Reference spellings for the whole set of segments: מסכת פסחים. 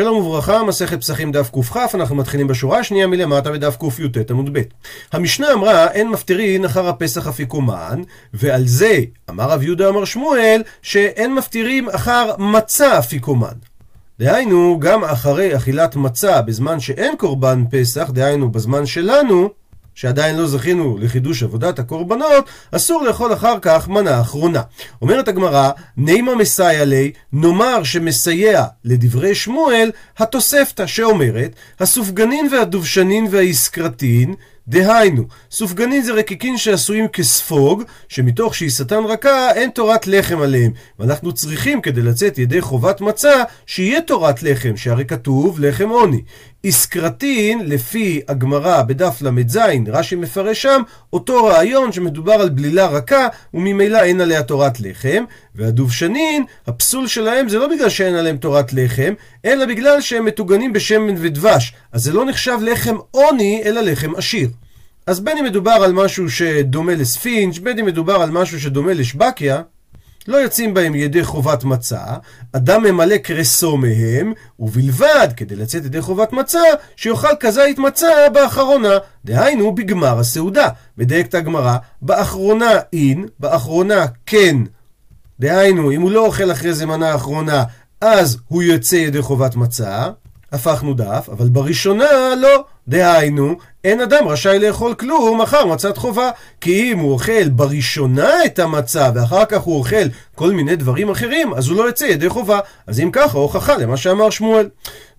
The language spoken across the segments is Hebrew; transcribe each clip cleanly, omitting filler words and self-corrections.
שלום וברכה, מסכת פסחים דף קכ, אנחנו מתחילים בשורה השנייה מלמטה בדף קי"ט עמוד ב'. המשנה אמרה אין מפטירין אחר הפסח אפיקומן, ועל זה אמר רב יהודה אמר שמואל שאין מפטירים אחר מצה אפיקומן. דהיינו גם אחרי אכילת מצה בזמן שאין קורבן פסח, דהיינו בזמן שלנו שעדיין לא זכינו לחידוש עבודת הקורבנות, אסור לאכול אחר כך מנה אחרונה. אומרת הגמרא, נימה מסייע לי, נאמר שמסייע לדברי שמואל, התוספתא שאומרת, הסופגנין והדובשנין והאיסקרטין, דהיינו, סופגנין זה רקיקין שעשויים כספוג, שמתוך שעיסתן רכה אין תורת לחם עליהם, ואנחנו צריכים כדי לצאת ידי חובת מצה, שיהיה תורת לחם, שהרי כתוב לחם עוני. איסקרטין, לפי הגמרא בדף ל"ז, רש"י מפרש שם, אותו רעיון שמדובר על בלילה רכה, וממילא אין עליה תורת לחם, והדובשנין, הפסול שלהם זה לא בגלל שאין עליהם תורת לחם, אלא בגלל שהם מטוגנים בשמן ודבש, אז זה לא נחשב לחם עוני, אלא לחם עשיר. אז בין אם מדובר על משהו שדומה לספינג', בין אם מדובר על משהו שדומה לשבקיה, לא יוצאים בהם ידי חובת מצה, אדם ממלא קרסו מהם, ובלבד כדי לצאת ידי חובת מצה, שיוכל כזית מצה באחרונה, דהיינו בגמר הסעודה. מדייקת הגמרא, באחרונה אין, באחרונה כן. דהיינו, אם הוא לא אוכל אחרי זה מנה האחרונה, אז הוא יוצא ידי חובת מצה, הפכנו דף, אבל בראשונה לא. דהיינו, אין אדם רשאי לאכול כלום אחר מצת חובה, כי אם הוא אוכל בראשונה את המצה ואחר כך הוא אוכל כל מיני דברים אחרים, אז הוא לא יצא ידי חובה. אז אם ככה, הוכחה למה שאמר שמואל.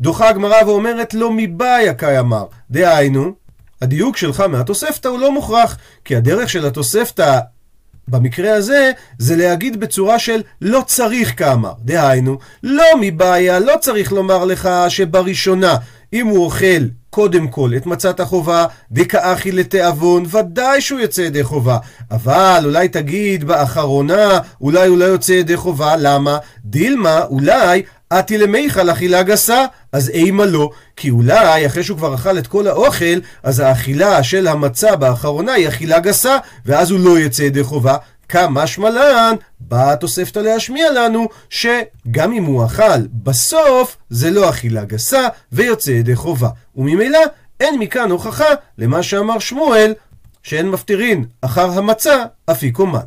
דוחה הגמרא ואומרת לא מבעיה כאמר, דהיינו, הדיוק שלך מהתוספתא הוא לא מוכרח, כי הדרך של התוספתא במקרה הזה, זה להגיד בצורה של לא צריך כאמר. דהיינו, לא מבעיה, לא צריך לומר לך שבראשונה, אם הוא אוכל קודם כל את מצת החובה, דקאחי לתאבון, ודאי שהוא יוצא ידי חובה. אבל אולי תגיד באחרונה, אולי הוא לא יוצא ידי חובה, למה? דילמה, אולי אתי למיכל אכילה גסה, אז אימה לא, כי אולי אחרי שהוא כבר אכל את כל האוכל, אז האכילה של המצה באחרונה היא אכילה גסה, ואז הוא לא יצא ידי חובה. כמה שמלן, באה התוספתא להשמיע לנו, שגם אם הוא אכל בסוף, זה לא אכילה גסה, ויוצא ידי חובה. וממילא, אין מכאן הוכחה למה שאמר שמואל, שאין מפטירין אחר המצה אפיקומן.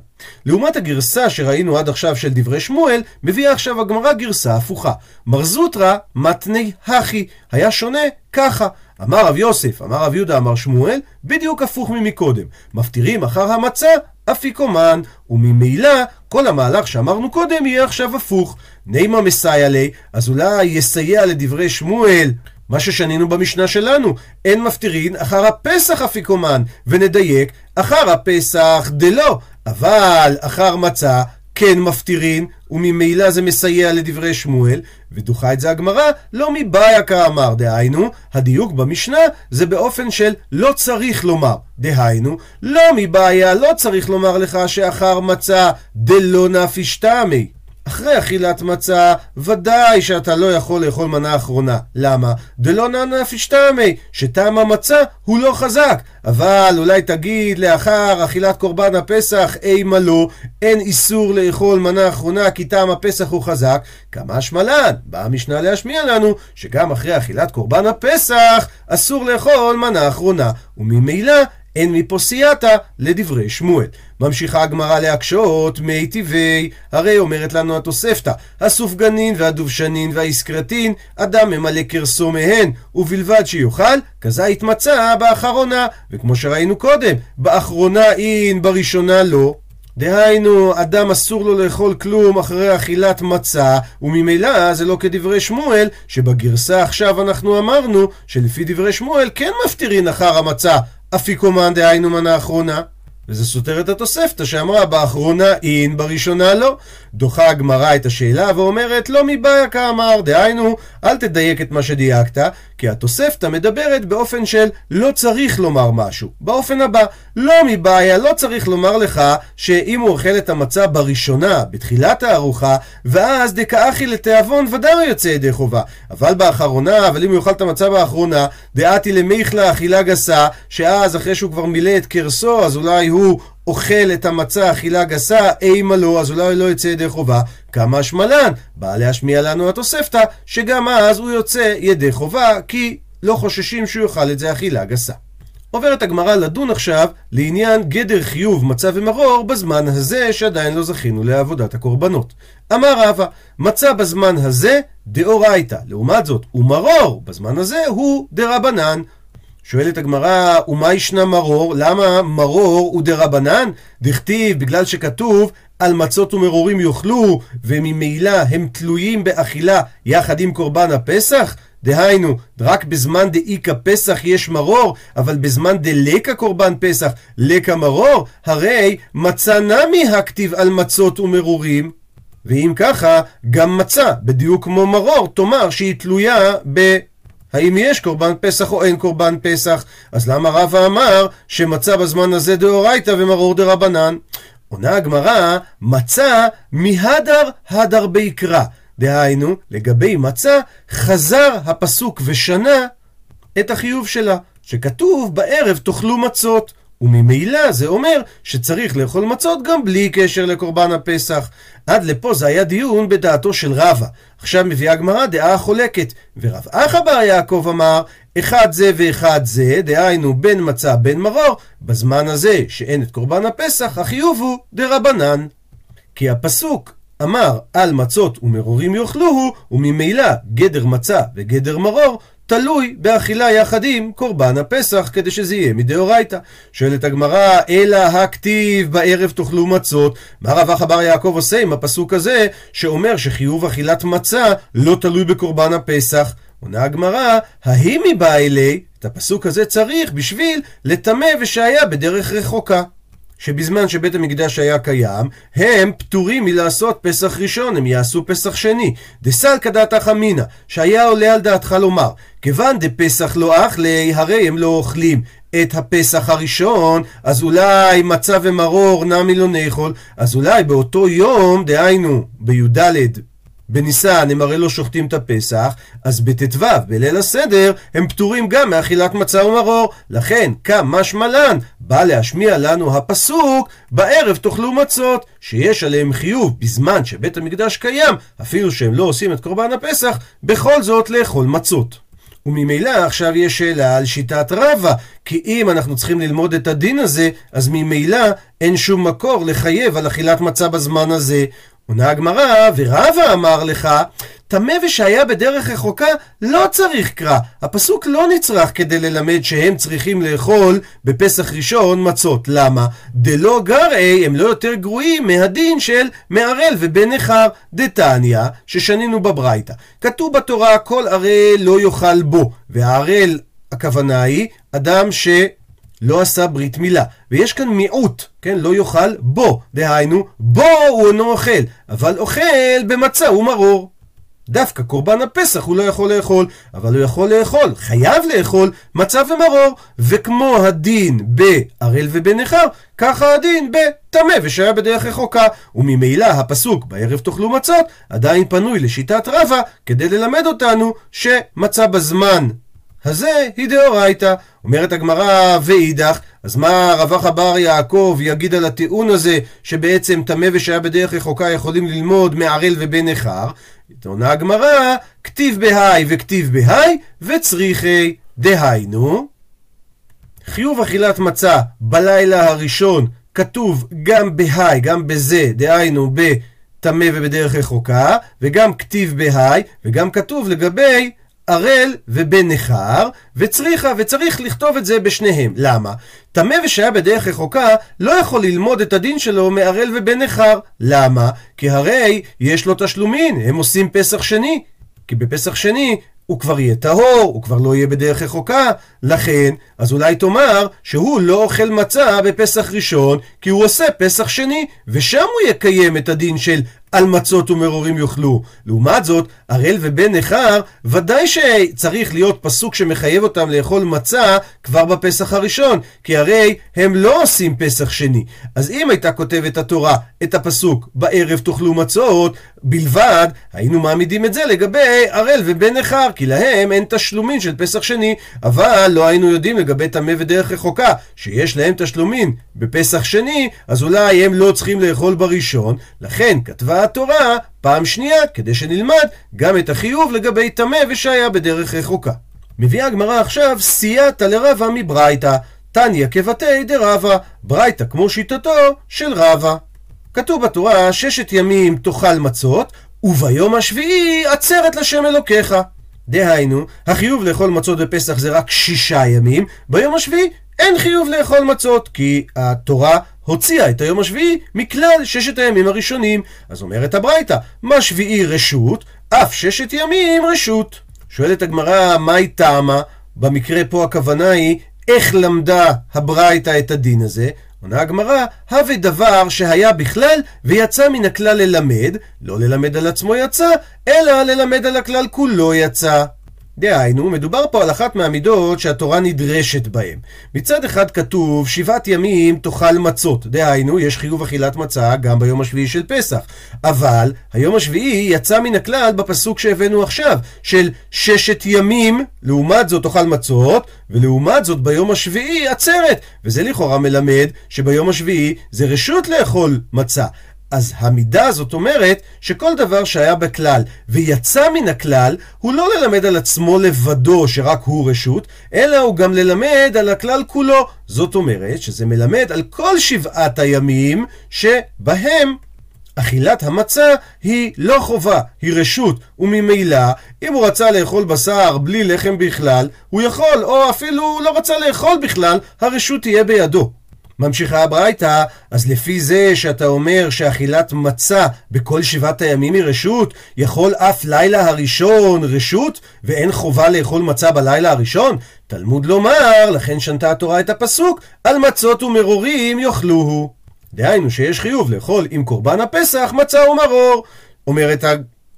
לעומת הגרסה שראינו עד עכשיו של דברי שמואל, מביאה עכשיו הגמרא גרסה הפוכה. מרזוטרא מתני הכי, היה שונה ככה. אמר רב יוסף, אמר רב יהודה, אמר שמואל, בדיוק הפוך ממקודם. מפטירים אחר המצה אפיקומן, וממילא כל המהלך שאמרנו קודם יהיה עכשיו הפוך. נימה מסייע לי, אז אולי יסייע לדברי שמואל. מה ששנינו במשנה שלנו, אין מפטירין אחר הפסח אפיקומן, ונדייק אחר הפסח דלא, אבל אחר מצה כן מפטירין, וממילא זה מסייע לדברי שמואל, ודוחה את זה הגמרא, לא מבעיה כאמר, דהיינו, הדיוק במשנה זה באופן של לא צריך לומר, דהיינו, לא מבעיה, לא צריך לומר לך שאחר מצה דלא נפש טעמי. אחרי אכילת מצה, ודאי שאתה לא יכול לאכול מנה אחרונה. למה? דלא נפש טעמי, שטעם המצה הוא לא חזק. אבל אולי תגיד לאחר אכילת קורבן הפסח, אימה לא, אין איסור לאכול מנה אחרונה, כי טעם הפסח הוא חזק. כמה שמלן, באה המשנה להשמיע לנו, שגם אחרי אכילת קורבן הפסח, אסור לאכול מנה אחרונה. וממילא, אין מפה סייעתא לדברי שמואל. ממשיכה הגמרא להקשות, מי טבעי, הרי אומרת לנו התוספתא, הסופגנין והדובשנין והאיסקרטין, אדם ממלא קרסו מהן, ובלבד שיוכל, כזית מצה באחרונה, וכמו שראינו קודם, באחרונה אין, בראשונה לא. דהיינו, אדם אסור לו לאכול כלום אחרי אכילת מצה, וממילא זה לא כדברי שמואל, שבגרסה עכשיו אנחנו אמרנו, שלפי דברי שמואל כן מפטירין אחר המצה, אפיקומן דהיינו מנה אחרונה, וזה סותר את התוספתא שאמרה באחרונה אין, בראשונה לא. דוחה הגמרא את השאלה ואומרת לא מבעיה כאמר, דהיינו אל תדייק את מה שדייקת, כי התוספתא מדברת באופן של לא צריך לומר משהו, באופן הבא, לא מבעיה, לא צריך לומר לך שאם הוא אוכל את המצה בראשונה, בתחילת הארוחה, ואז דקאחי לתיאבון ודאי יוצא ידי חובה, אבל באחרונה, אבל אם הוא אוכל את המצה באחרונה, דעתי למיכלה אכילה גסה, שאז אחרי שהוא כבר מילא את קרסו, אז אולי הוא אוכל את המצה אכילה גסה, אימה לו, אז אולי לא יצא ידי חובה. כמה שמלן, בא להשמיע לנו התוספתא, שגם אז הוא יוצא ידי חובה, כי לא חוששים שהוא יאכל את זה אכילה גסה. עוברת הגמרא לדון עכשיו לעניין גדר חיוב מצה ומרור בזמן הזה שעדיין לא זכינו לעבודת הקורבנות. אמר רבא, מצה בזמן הזה דאורייתא, לעומת זאת ומרור בזמן הזה הוא דרבנן. שואלת הגמרא, ומה ישנה מרור? למה מרור הוא דרבנן? דכתיב, בגלל שכתוב על מצות ומרורים יאכלו, וממילא הם תלויים באכילה יחד עם קורבן הפסח? דהיינו, רק בזמן דאיק הפסח יש מרור, אבל בזמן דלקה קורבן פסח, לקה מרור, הרי מצה נמי הכתיב על מצות ומרורים. ואם ככה, גם מצה, בדיוק כמו מרור, תאמר שהיא תלויה האם יש קורבן פסח או אין קורבן פסח? אז למה רבא אמר שמצה בזמן הזה דאורייתא ומרור דרבנן? עונה הגמרא, מצה מהדר הדר ביקרא. דהיינו, לגבי מצה חזר הפסוק ושנה את החיוב שלה, שכתוב בערב תאכלו מצות, וממילא זה אומר שצריך לאכול מצות גם בלי קשר לקורבן הפסח. עד לפה זה היה דיון בדעתו של רבא. עכשיו מביאה הגמרא דעה חולקת, ורב אחא בר יעקב אמר, אחד זה ואחד זה, דהיינו בין מצה בין מרור, בזמן הזה שאין את קורבן הפסח, החיוב הוא דרבנן. כי הפסוק אמר על מצות ומרורים יאכלוהו, וממילא גדר מצה וגדר מרור תלוי באכילה יחד עם קורבן הפסח, כדי שזה יהיה מדאורייתא. שואלת הגמרא, אלא הכתיב בערב תאכלו מצות, מה רב אחא בר יעקב עושה עם הפסוק הזה שאומר שחיוב אכילת מצה לא תלוי בקורבן הפסח? עונה הגמרא, ההימי בא אלי, את הפסוק הזה צריך בשביל לטמא ושהיה בדרך רחוקה, שבזמן שבית המקדש היה קיים, הם פטורים מלעשות פסח ראשון, הם יעשו פסח שני. דסלקא דעתך אמינא, שהיה עולה על דעתך לומר, כיוון דפסח לא אכלי, הרי הם לא אוכלים את הפסח הראשון, אז אולי מצה ומרור נמי לא נאכול, אז אולי באותו יום, דהיינו בי"ד בניסן הם הרי לא שוחטים את הפסח, אז בט"ו בליל הסדר הם פטורים גם מאכילת מצה ומרור. לכן כמה שמלן בא להשמיע לנו הפסוק בערב תאכלו מצות, שיש עליהם חיוב בזמן שבית המקדש קיים, אפילו שהם לא עושים את קורבן הפסח, בכל זאת לאכול מצות. וממילא עכשיו יש שאלה על שיטת רבא, כי אם אנחנו צריכים ללמוד את הדין הזה, אז ממילא אין שום מקור לחייב על אכילת מצה בזמן הזה. עונה הגמרא, ורבא אמר לך, טמא ושהיה בדרך רחוקה לא צריך קרא, הפסוק לא נצרך כדי ללמד שהם צריכים לאכול בפסח ראשון מצות. למה? דלא גרעי, הם לא יותר גרועים מהדין של מערל ובן נכר. דתניא, ששנינו בברייתא, כתוב בתורה כל ערל לא יאכל בו, והערל הכוונה היא אדם ש... לא עשה ברית מילה, ויש כאן מיעוט, כן? לא יאכל בו, דהיינו, בו הוא אינו אוכל, אבל אוכל במצה ומרור. דווקא קורבן הפסח הוא לא יכול לאכול, אבל הוא יכול לאכול, חייב לאכול, מצה ומרור, וכמו הדין בערל ובן נכר, ככה הדין בטמא ושהיה בדרך רחוקה, וממילא הפסוק בערב תאכלו מצות, עדיין פנוי לשיטת רבא, כדי ללמד אותנו שמצה בזמן הזה היא דאורייתא. אומרת הגמרא, ואידך, אז מה רב אחא בר יעקב יגיד על הטיעון הזה שבעצם טמא ושהיה בדרך רחוקה יכולים ללמוד מערל ובן נכר? עונה הגמרא, כתיב בהאי וכתיב בהאי וצריכי, דהיינו חיוב אכילת מצה בלילה הראשון כתוב גם בהאי גם בזה, דהיינו בטמא ובדרך רחוקה, וגם כתיב בהאי וגם כתוב לגבי ערל ובן נכר, וצריך לכתוב את זה בשניהם. למה? טמא ושהיה בדרך רחוקה לא יכול ללמוד את הדין שלו מערל ובן נכר. למה? כי הרי יש לו תשלומין, הם עושים פסח שני, כי בפסח שני הוא כבר יהיה טהור, הוא כבר לא יהיה בדרך רחוקה. לכן, אז אולי תאמר שהוא לא אוכל מצה בפסח ראשון, כי הוא עושה פסח שני, ושם הוא יקיים את הדין של על מצות ומרורים יאכלו. לעומת זאת, ערל ובן נכר, ודאי שצריך להיות פסוק שמחייב אותם לאכול מצה כבר בפסח הראשון, כי הרי הם לא עושים פסח שני. אז אם הייתה כותבת התורה את הפסוק בערב תאכלו מצות בלבד, היינו מעמידים את זה לגבי ערל ובן נכר, כי להם אין תשלומים של פסח שני, אבל לא היינו יודעים לגבי טמא ודרך רחוקה, שיש להם תשלומים בפסח שני, אז אולי הם לא צריכים לאכול בראשון. לכן כתבה התורה פעם שנייה, כדי שנלמד גם את החיוב לגבי תמה ושהיה בדרך רחוקה. מביאה הגמרא עכשיו סייעתא לרבא מברייתא, תניא כבתי דרבא, ברייתא כמו שיטתו של רבא. כתוב בתורה 6 ימים תאכל מצות, וביום השביעי עצרת לשם אלוקיך. דהיינו, החיוב לאכול מצות בפסח זה רק 6 ימים, ביום השביעי אין חיוב לאכול מצות, כי התורה הוציאה את היום השביעי מכלל 6 הימים הראשונים. אז אומרת הברייתא, מה שביעי רשות, אף 6 ימים רשות. שואלת הגמרא, מהי טעמה? במקרה פה הכוונה היא, איך למדה הברייתא את הדין הזה? עונה הגמרא, הווה דבר שהיה בכלל ויצא מן הכלל ללמד, לא ללמד על עצמו יצא, אלא ללמד על הכלל כולו יצא. דהיינו, מדובר פה על אחת מהמידות שהתורה נדרשת בהן. מצד אחד כתוב 7 ימים תאכל מצות, דהיינו יש חיוב אכילת מצה גם ביום השביעי של פסח, אבל היום השביעי יצא מן הכלל בפסוק שהבאנו עכשיו של 6 ימים, לעומת זאת תאכל מצות, ולעומת זאת ביום השביעי עצרת, וזה לכאורה מלמד שביום השביעי זה רשות לאכול מצה. אז המידה הזאת אומרת שכל דבר שהיה בכלל ויצא מן הכלל הוא לא ללמד על עצמו לבדו שרק הוא רשות, אלא הוא גם ללמד על הכלל כולו. זאת אומרת שזה מלמד על כל 7 הימים שבהם אכילת המצה היא לא חובה, היא רשות, וממילא אם הוא רצה לאכול בשר בלי לחם בכלל הוא יכול, או אפילו לא רצה לאכול בכלל, הרשות תהיה בידו. ממשיכה הברייתא, אז לפי זה שאתה אומר שאכילת מצה בכל 7 הימים היא רשות, יכול אף לילה הראשון רשות, ואין חובה לאכול מצה בלילה הראשון? תלמוד לומר, לכן שנתה התורה את הפסוק, על מצות ומרורים יאכלוהו. דהיינו שיש חיוב לאכול עם קורבן הפסח מצה ומרור. אומרת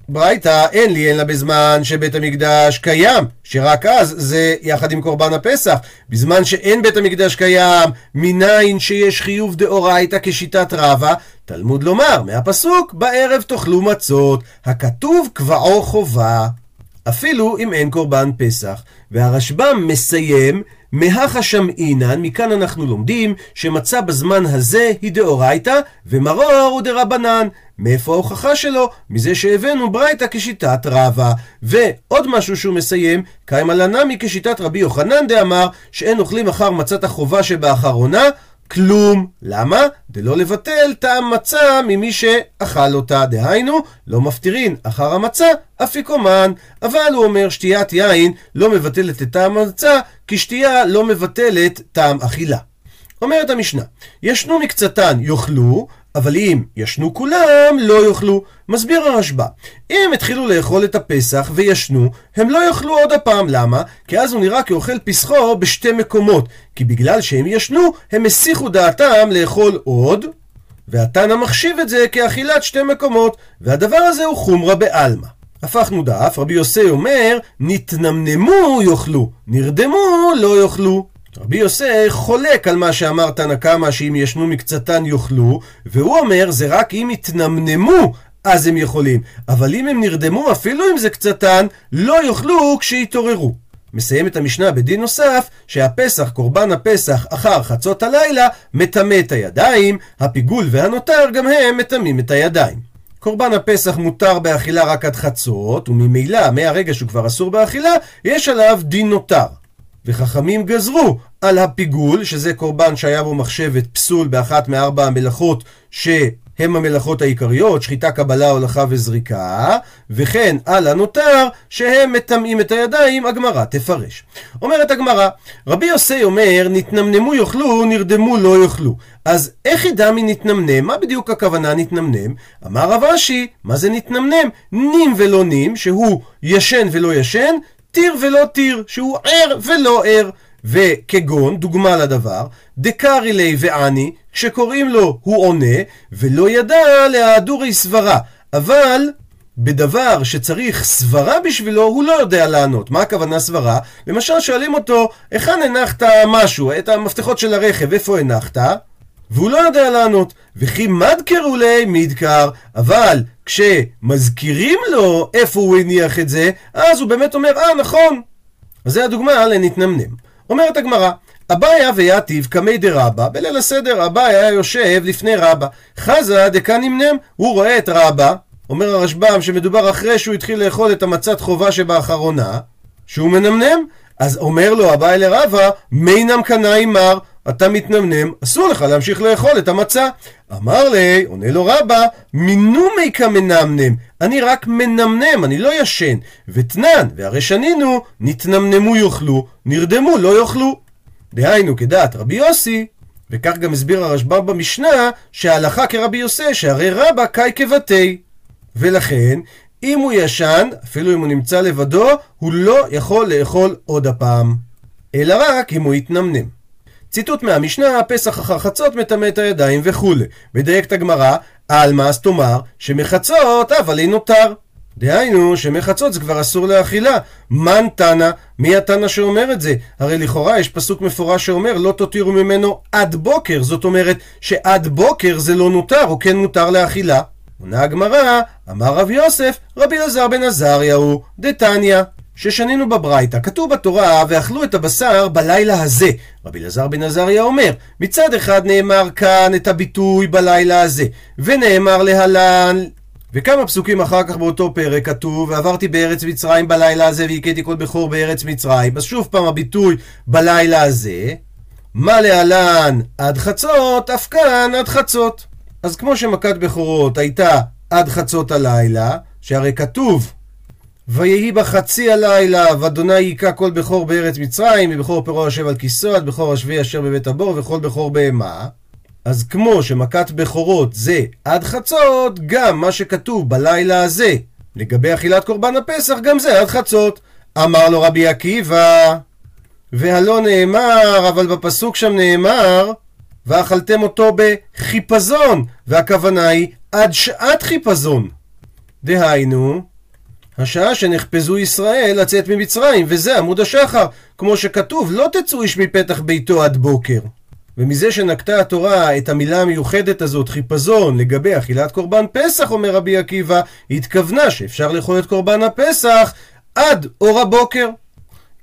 הברייתא, אין לי אלא בזמן שבית המקדש קיים, שרק אז זה יחד עם קורבן הפסח. בזמן שאין בית המקדש קיים, מניין שיש חיוב דאורייתא כשיטת רבא? תלמוד לומר מהפסוק, בערב תאכלו מצות, הכתוב קבעו חובה, אפילו אם אין קורבן פסח. והרשב"ם מסיים, מהכה שמעינן, מכאן אנחנו לומדים שמצה בזמן הזה היא דאורייתא ומרור הוא דרבנן. מאיפה ההוכחה שלו? מזה שהבאנו ברייתא כשיטת רבא. ועוד משהו שהוא מסיים, קיימא לנמי כשיטת רבי יוחנן דאמר, שאין אוכלים אחר מצת החובה שבאחרונה כלום. למה? דלא לבטל טעם מצה ממי שאכל אותה. דהיינו, לא מפתירין אחר המצה אפיקומן. אבל הוא אומר שתיית יין לא מבטלת את טעם המצה, כי שתייה לא מבטלת טעם אכילה. אומרת המשנה, ישנו מקצתן יאכלו, אבל אם ישנו כולם לא יאכלו. מסביר הרשב"א, אם התחילו לאכול את הפסח וישנו, הם לא יאכלו עוד הפעם. למה? כי אז הוא נראה כאוכל פסחו בשתי מקומות, כי בגלל שהם ישנו הם הסיחו דעתם לאכול עוד, והתנא מחשיב את זה כאכילת 2 מקומות, והדבר הזה הוא חומרה בעלמא. הפכנו דף, רבי יוסי אומר נתנמנמו יאכלו, נרדמו לא יאכלו. רבי יוסי חולק על מה שאמר תנא קמא שאם ישנו מקצתן יאכלו, והוא אומר זה רק אם יתנמנמו אז הם יכולים, אבל אם הם נרדמו אפילו אם זה קצתן לא יאכלו כשיתעוררו. מסיימת המשנה בדין נוסף, שהפסח, קורבן הפסח אחר חצות הלילה מטמא את הידיים, הפיגול והנותר גם הם מטמאים את הידיים. קורבן הפסח מותר באכילה רק עד חצות, וממילא מהרגע שהוא כבר אסור באכילה יש עליו דין נותר. וחכמים גזרו על הפיגול, שזה קורבן שהיה בו מחשבת פסול באחת מ4 המלאכות שהם המלאכות העיקריות, שחיטה, קבלה, הולכה וזריקה, וכן על הנותר שהם מטמאים את הידיים. הגמרא תפרש. אומרת הגמרא, רבי יוסי אומר נתנמנמו יאכלו, נרדמו לא יאכלו. אז איך ידע מי נתנמנם? מה בדיוק הכוונה נתנמנם? אמר רב אשי, מה זה נתנמנם? נים ולא נים, שהוא ישן ולא ישן, תיר ולא תיר, שהוא ער ולא ער. וכגון, דוגמה לדבר, דקרי לי ועני, כשקוראים לו הוא עונה, ולא ידע להעדורי סברה, אבל בדבר שצריך סברה בשבילו הוא לא יודע לענות. מה הכוונה סברה? למשל שואלים אותו, היכן הנחת משהו, את המפתחות של הרכב, איפה הנחת? והוא לא יודע לענות. וכי מדקרו לי מדקר, אבל כשמזכירים לו איפה הוא הניח את זה, אז הוא באמת אומר, נכון. אז זה הדוגמה לנתנמנם. אומרת הגמרא, אבאיה ויתיב קמי דרבא, בליל הסדר אבאיה היה יושב לפני רבא, חזא דקא נמנם, הוא רואה את רבא, אומר הרשב"ם שמדובר אחרי שהוא התחיל לאכול את המצת חובה שבאחרונה, שהוא מנמנם, אז אומר לו אבאיה לרבא, מי נמקנאי מר, אתה מתנמנם, אסור לך להמשיך לאכול את המצה. אמר לי, עונה לו רבא, מינומי כמנמנם, אני רק מנמנם, אני לא ישן. ותנן, והרי שנינו, נתנמנמו יאכלו, נרדמו לא יאכלו. דהיינו כדעת רבי יוסי, וכך גם הסביר הרשב"ם במשנה, שההלכה כרבי יוסי, שהרי רבא קאי כבתי. ולכן, אם הוא ישן, אפילו אם הוא נמצא לבדו, הוא לא יכול לאכול עוד הפעם, אלא רק אם הוא יתנמנם. ציטוט מהמשנה, פסח אחר חצות מטמא את הידיים וכו'. מדייקת הגמרא, עלמא אז תאמר שמחצות אבל אין נותר. דהיינו שמחצות זה כבר אסור לאכילה. מן תנא, מי התנא שאומר את זה? הרי לכאורה יש פסוק מפורש שאומר לא תותירו ממנו עד בוקר. זאת אומרת שעד בוקר זה לא נותר או כן נותר לאכילה. עונה הגמרא, אמר רב יוסף, רבי אלעזר בן עזריה הוא דתניא. ששנינו בברייתא, כתוב בתורה ואכלו את הבשר בלילה הזה. רבי אלעזר בן עזריה אומר, מצד אחד נאמר כאן את הביטוי בלילה הזה, ונאמר להלן, וכמה פסוקים אחר כך באותו פרק כתוב, ועברתי בארץ מצרים בלילה הזה והכיתי כל בכור בארץ מצרים, אז שוב פעם הביטוי בלילה הזה, מה להלן עד חצות, אף כאן עד חצות. אז כמו שמכת בכורות הייתה עד חצות הלילה, שהרי כתוב, ויהי בחצי הלילה, ואדוני ייקה כל בכור בארץ מצרים, ובכור פרעה יושב על כיסו, עד בכור השביעי אשר בבית הבור, וכל בכור בהמה. אז כמו שמכת בכורות זה עד חצות, גם מה שכתוב בלילה הזה, לגבי אכילת קורבן הפסח, גם זה עד חצות. אמר לו רבי עקיבא, והלא נאמר, אבל בפסוק שם נאמר, ואכלתם אותו בחיפזון, והכוונה היא עד שעת חיפזון. דהיינו, השעה שנחפזו ישראל לצאת ממצרים, וזה עמוד השחר, כמו שכתוב, לא תצאו איש מפתח ביתו עד בוקר. ומזה שנקטה התורה את המילה המיוחדת הזאת, חיפזון, לגבי אכילת קורבן פסח, אומר רבי עקיבא, התכוונה שאפשר לאכול את קורבן הפסח עד אור הבוקר.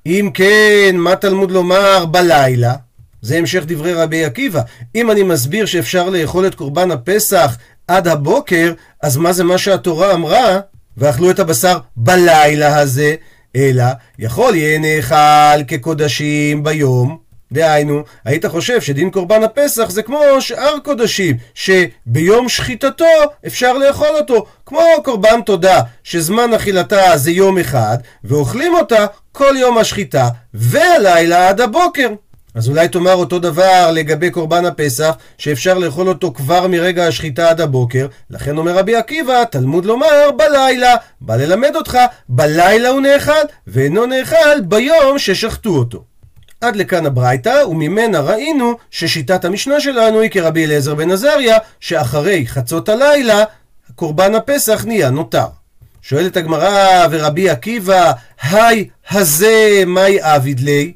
אם כן, מה תלמוד לומר בלילה? זה המשך דברי רבי עקיבא. אם אני מסביר שאפשר לאכול את קורבן הפסח עד הבוקר, אז מה זה מה שהתורה אמרה? ואכלו את הבשר בלילה הזה, אלא יכול יהיה נאכל כקודשים ביום. דהיינו, היית חושב שדין קורבן הפסח זה כמו שאר קודשים, שביום שחיטתו אפשר לאכול אותו, כמו קורבן תודה, שזמן אכילתה זה יום אחד, ואוכלים אותה כל יום השחיטה, והלילה עד הבוקר. אז אולי תאמר אותו דבר לגבי קורבן הפסח, שאפשר לאכול אותו כבר מרגע השחיטה עד הבוקר. לכן אומר רבי עקיבא, תלמוד לומר בלילה, בא ללמד אותך, בלילה הוא נאכל, ואינו נאכל ביום ששחטו אותו. עד לכאן הברייתא, וממנה ראינו ששיטת המשנה שלנו היא כרבי אלעזר בן עזריה, שאחרי חצות הלילה, קורבן הפסח נהיה נותר. שואלת הגמרא ורבי עקיבא, היי הזה מאי עביד לי?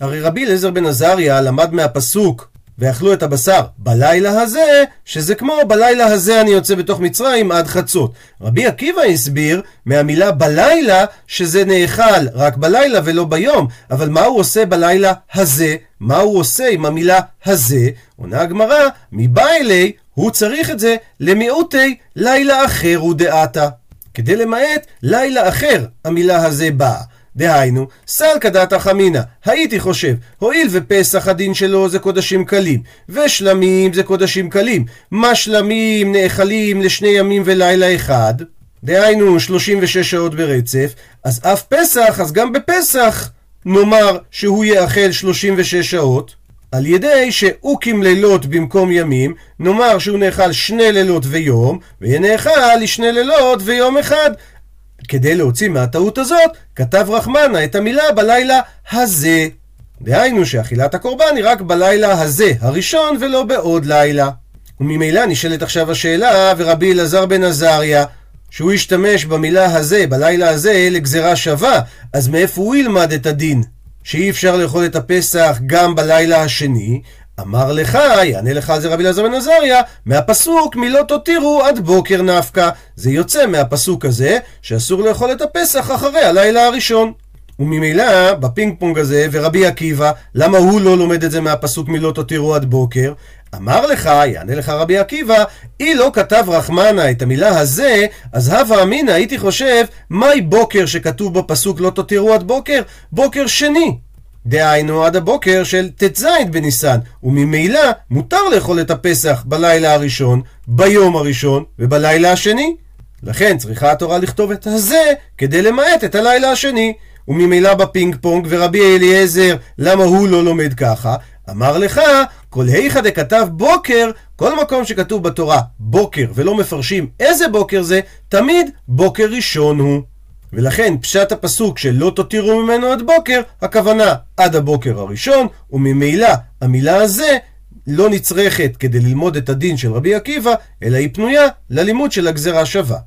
הרי רבי אלעזר בן עזריה למד מהפסוק ואכלו את הבשר בלילה הזה, שזה כמו בלילה הזה אני יוצא בתוך מצרים עד חצות. רבי עקיבא הסביר מהמילה בלילה שזה נאכל רק בלילה ולא ביום, אבל מה הוא עושה בלילה הזה? מה הוא עושה עם המילה הזה? עונה הגמרא, מבא אלי הוא צריך את זה למיעוטי לילה אחר הוא דעתה, כדי למעט לילה אחר המילה הזה באה. דהיינו, סלקא דעתא חמינא, הייתי חושב, הואיל ופסח הדין שלו זה קודשים קלים, ושלמים זה קודשים קלים, מה שלמים נאכלים לשני ימים ולילה אחד, דהיינו 36 שעות ברצף, אז אף פסח, אז גם בפסח נאמר שהוא יאכל 36 שעות, על ידי שאוקים לילות במקום ימים, נאמר שהוא נאכל 2 לילות ויום, ונאכל לשני לילות ויום אחד, כדי להוציא מהטעות הזאת, כתב רחמנה את המילה בלילה הזה. דהיינו שאכילת הקורבן היא רק בלילה הזה, הראשון ולא בעוד לילה. וממילא נשאלת עכשיו השאלה, ורבי אלעזר בן עזריה, שהוא השתמש במילה הזה, בלילה הזה, לגזרה שווה, אז מאיפה הוא ילמד את הדין? שאי אפשר לאכול את הפסח גם בלילה השני? אמר לך, יענה לך על זה רבי אלעזר בן עזריה, מהפסוק מלא תותירו עד בוקר נפקא. זה יוצא מהפסוק הזה שאסור לאכול את הפסח אחרי הלילה הראשון. וממילא בפינג פונג הזה, ורבי עקיבא, למה הוא לא לומד את זה מהפסוק מלא תותירו עד בוקר? אמר לך, יענה לך רבי עקיבא, אילו כתב רחמנה את המילה הזה, אז הווה אמינא הייתי חושב, מהי בוקר שכתוב בפסוק לא תותירו עד בוקר? בוקר שני. דהיינו עד הבוקר של ט"ז בניסן, וממילא מותר לאכול את הפסח בלילה הראשון, ביום הראשון ובלילה השני. לכן צריכה התורה לכתוב את הזה כדי למעט את הלילה השני. וממילא בפינג פונג ורבי אליעזר, למה הוא לא לומד ככה? אמר לך, כל היכא דכתב בוקר, כל מקום שכתוב בתורה בוקר ולא מפרשים איזה בוקר זה, תמיד בוקר ראשון הוא. ולכן פשט הפסוק שלא תותירו ממנו עד בוקר, הכוונה עד הבוקר הראשון, וממילא המילה הזה לא נצרכת כדי ללמוד את הדין של רבי עקיבא, אלא היא פנויה ללימוד של הגזרה שווה.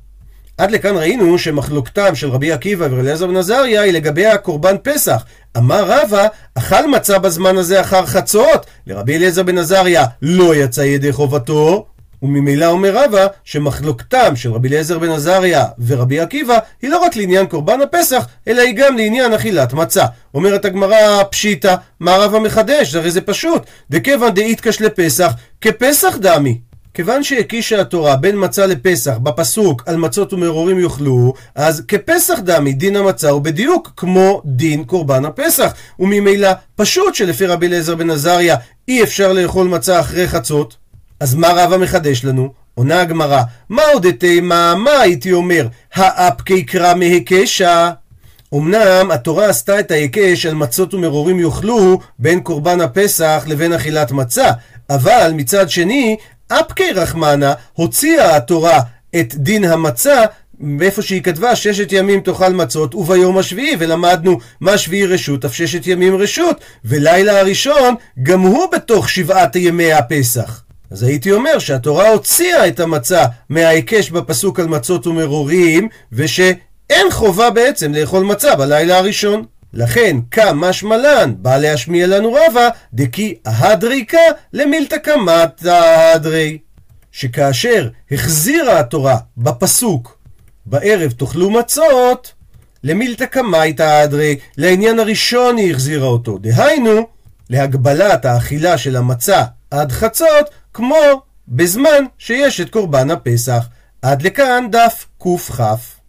עד לכאן ראינו שמחלוקתם של רבי עקיבא ואליעזר בן עזריה היא לגבי הקורבן פסח. אמר רבא, אכל מצה בזמן הזה אחר חצות, לרבי אליעזר בן עזריה לא יצא ידי חובתו. וממילא אומר רבא שמחלוקתם של רבי אליעזר בן עזריה ורבי עקיבא היא לא רק לעניין קורבן הפסח, אלא היא גם לעניין אכילת מצה. אומרת הגמרא, פשיטא, מה רבא מחדש? הרי זה פשוט. דכיוון דאיתקש לפסח כפסח דמי. כיוון שהקישה התורה בין מצה לפסח בפסוק על מצות ומרורים יאכלו, אז כפסח דמי דין המצה הוא בדיוק כמו דין קורבן הפסח. וממילא פשוט שלפי רבי אליעזר בן עזריה אי אפשר לאכול מצה אחרי חצות. אז מה רבא מחדש לנו? עונה הגמרא, מה עוד התימה, מה הייתי אומר? האפקי קרא מהקשה. אמנם התורה עשתה את ההיקש על מצות ומרורים יאכלו בין קורבן הפסח לבין אכילת מצה, אבל מצד שני, אפקי רחמנה הוציאה התורה את דין המצה מאיפה שהיא כתבה 6 ימים תאכל מצות וביום השביעי, ולמדנו מה שביעי רשות אף 6 ימים רשות, ולילה הראשון גם הוא בתוך 7 ימי הפסח. אז הייתי אומר שהתורה הוציאה את המצה מההיקש בפסוק על מצות ומרורים, ושאין חובה בעצם לאכול מצה בלילה הראשון. לכן כמשמע לן בא להשמיע לנו רבא דכי ההדריקה למילתא קמתא ההדרי, שכאשר החזירה התורה בפסוק בערב תאכלו מצות, למילתא קמייתא ההדרי, לעניין הראשון היא החזירה אותו, דהיינו להגבלת האכילה של המצה עד חצות, כמו בזמן שיש את קורבן הפסח. עד לכאן דף קכ.